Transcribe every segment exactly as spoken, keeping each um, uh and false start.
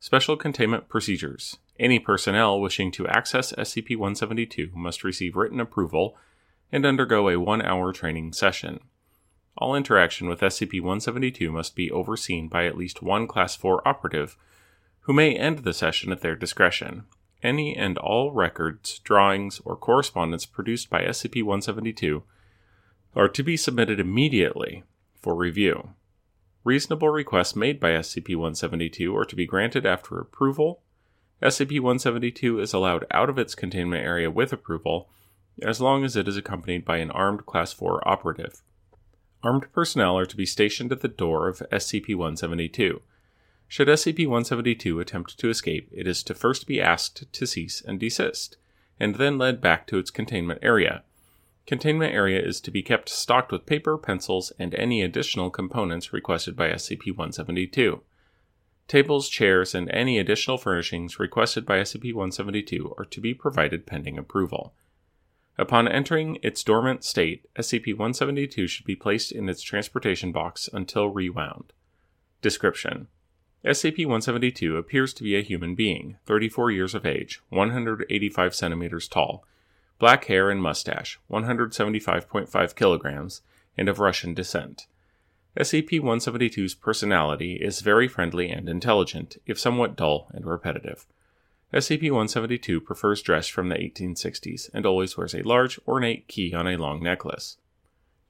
Special Containment Procedures. Any personnel wishing to access S C P one seventy-two must receive written approval and undergo a one-hour training session. All interaction with S C P one seventy-two must be overseen by at least one Class four operative, who may end the session at their discretion. Any and all records, drawings, or correspondence produced by S C P one seventy-two are to be submitted immediately for review. Reasonable requests made by S C P one seventy-two are to be granted after approval. S C P one seventy-two is allowed out of its containment area with approval, as long as it is accompanied by an armed Class four operative. Armed personnel are to be stationed at the door of S C P one seventy-two. Should S C P one seventy-two attempt to escape, it is to first be asked to cease and desist, and then led back to its containment area. Containment area is to be kept stocked with paper, pencils, and any additional components requested by S C P one seventy-two. Tables, chairs, and any additional furnishings requested by S C P one seventy-two are to be provided pending approval. Upon entering its dormant state, S C P one seventy-two should be placed in its transportation box until rewound. Description: S C P one seventy-two appears to be a human being, thirty-four years of age, one hundred eighty-five centimeters tall, black hair and mustache, one hundred seventy-five point five kilograms, and of Russian descent. S C P one seventy-two's personality is very friendly and intelligent, if somewhat dull and repetitive. S C P one seventy-two prefers dress from the eighteen sixties and always wears a large, ornate key on a long necklace.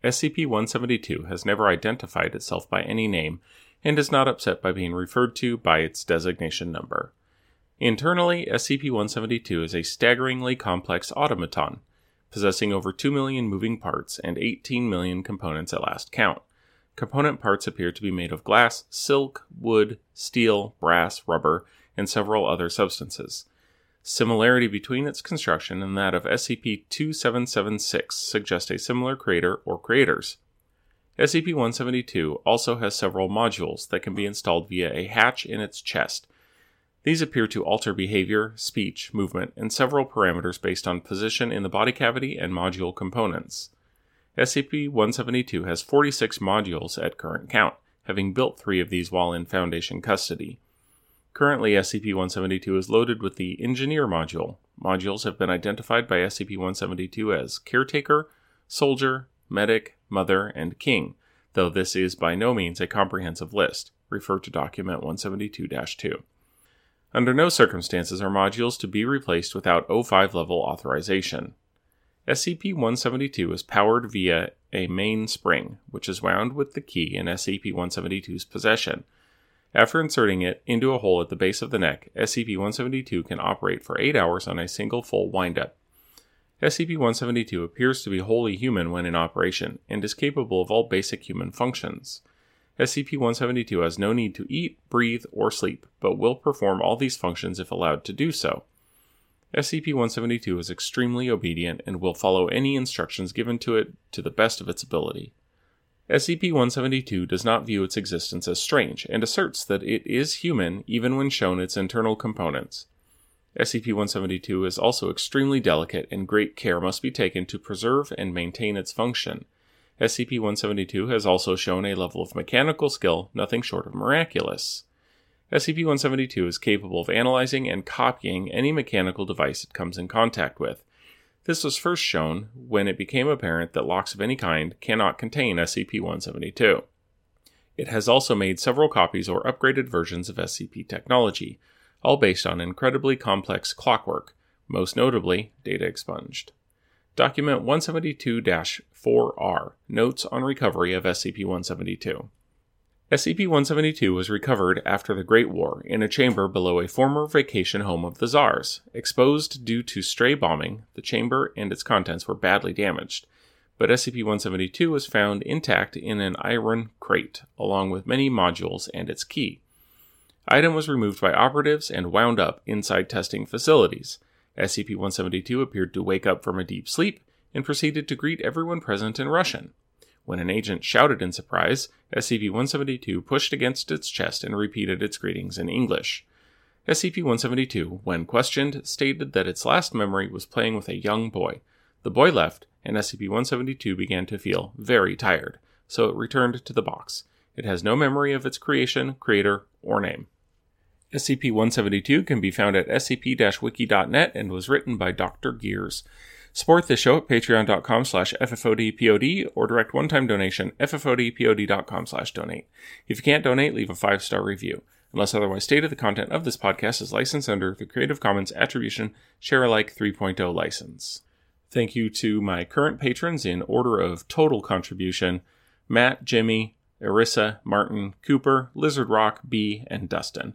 S C P one seventy-two has never identified itself by any name and is not upset by being referred to by its designation number. Internally, S C P one seventy-two is a staggeringly complex automaton, possessing over two million moving parts and eighteen million components at last count. Component parts appear to be made of glass, silk, wood, steel, brass, rubber, and several other substances. Similarity between its construction and that of S C P twenty-seven seventy-six suggests a similar creator or creators. S C P one seventy-two also has several modules that can be installed via a hatch in its chest. These appear to alter behavior, speech, movement, and several parameters based on position in the body cavity and module components. S C P one seventy-two has forty-six modules at current count, having built three of these while in Foundation custody. Currently, S C P one seventy-two is loaded with the Engineer module. Modules have been identified by S C P one seventy-two as Caretaker, Soldier, Medic, Mother, and King, though this is by no means a comprehensive list. Refer to Document one seventy-two dash two. Under no circumstances are modules to be replaced without O five level authorization. S C P one seventy-two is powered via a main spring, which is wound with the key in S C P one seventy-two's possession. After inserting it into a hole at the base of the neck, S C P one seventy-two can operate for eight hours on a single full windup. S C P one seventy-two appears to be wholly human when in operation, and is capable of all basic human functions. S C P one seventy-two has no need to eat, breathe, or sleep, but will perform all these functions if allowed to do so. S C P one seventy-two is extremely obedient and will follow any instructions given to it to the best of its ability. S C P one seventy-two does not view its existence as strange, and asserts that it is human even when shown its internal components. S C P one seventy-two is also extremely delicate, and great care must be taken to preserve and maintain its function. S C P one seventy-two has also shown a level of mechanical skill nothing short of miraculous. S C P one seventy-two is capable of analyzing and copying any mechanical device it comes in contact with. This was first shown when it became apparent that locks of any kind cannot contain S C P one seventy-two. It has also made several copies or upgraded versions of S C P technology, all based on incredibly complex clockwork, most notably data expunged. Document one seventy-two dash four R, Notes on Recovery of S C P one seventy-two. S C P one seventy-two was recovered after the Great War in a chamber below a former vacation home of the Tsars. Exposed due to stray bombing, the chamber and its contents were badly damaged. but S C P one seventy-two was found intact in an iron crate, along with many modules and its key. Item was removed by operatives and wound up inside testing facilities. S C P one seventy-two appeared to wake up from a deep sleep and proceeded to greet everyone present in Russian. When an agent shouted in surprise, S C P one seventy-two pushed against its chest and repeated its greetings in English. S C P one seventy-two, when questioned, stated that its last memory was playing with a young boy. The boy left, and S C P one seventy-two began to feel very tired, so it returned to the box. It has no memory of its creation, creator, or name. S C P one seventy-two can be found at S C P wiki dot net and was written by Doctor Gears. Support this show at patreon.com slash ffodpod or direct one-time donation ffodpod.com slash donate. If you can't donate, leave a five-star review. Unless otherwise stated, the content of this podcast is licensed under the Creative Commons Attribution Sharealike three point oh license. Thank you to my current patrons in order of total contribution: Matt, Jimmy, Arissa, Martin, Cooper, Lizard Rock, B, and Dustin.